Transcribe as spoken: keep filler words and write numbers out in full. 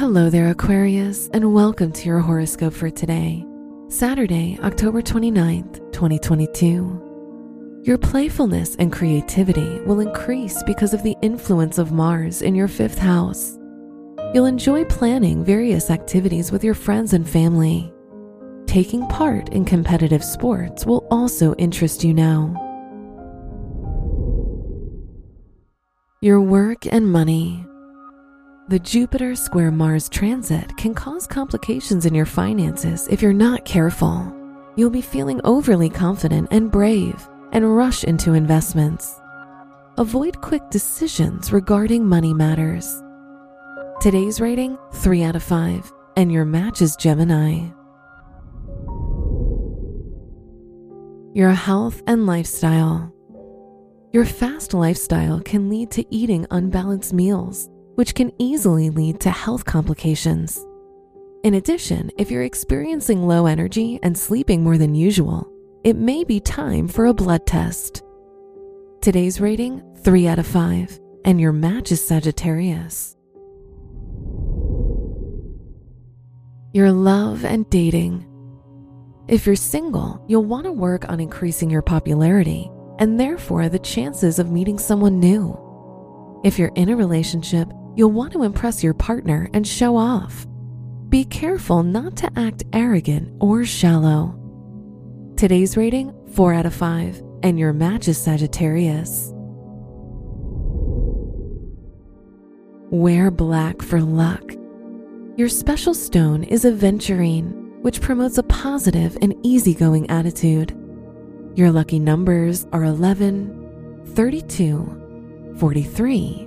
Hello there, Aquarius, and welcome to your horoscope for today, Saturday, October twenty-ninth, twenty twenty-two. Your playfulness and creativity will increase because of the influence of Mars in your fifth house. You'll enjoy planning various activities with your friends and family. Taking part in competitive sports will also interest you now. Your work and money. The Jupiter Square Mars transit can cause complications in your finances if you're not careful. You'll be feeling overly confident and brave and rush into investments. Avoid quick decisions regarding money matters. Today's rating, three out of five, and your match is Gemini. Your health and lifestyle. Your fast lifestyle can lead to eating unbalanced meals, which can easily lead to health complications. In addition, if you're experiencing low energy and sleeping more than usual, it may be time for a blood test. Today's rating, three out of five, and your match is Sagittarius. Your love and dating. If you're single, you'll want to work on increasing your popularity and therefore the chances of meeting someone new. If you're in a relationship, you'll want to impress your partner and show off. Be careful not to act arrogant or shallow. Today's rating, four out of five, and your match is Sagittarius. Wear black for luck. Your special stone is aventurine, which promotes a positive and easygoing attitude. Your lucky numbers are eleven, thirty-two, forty-three,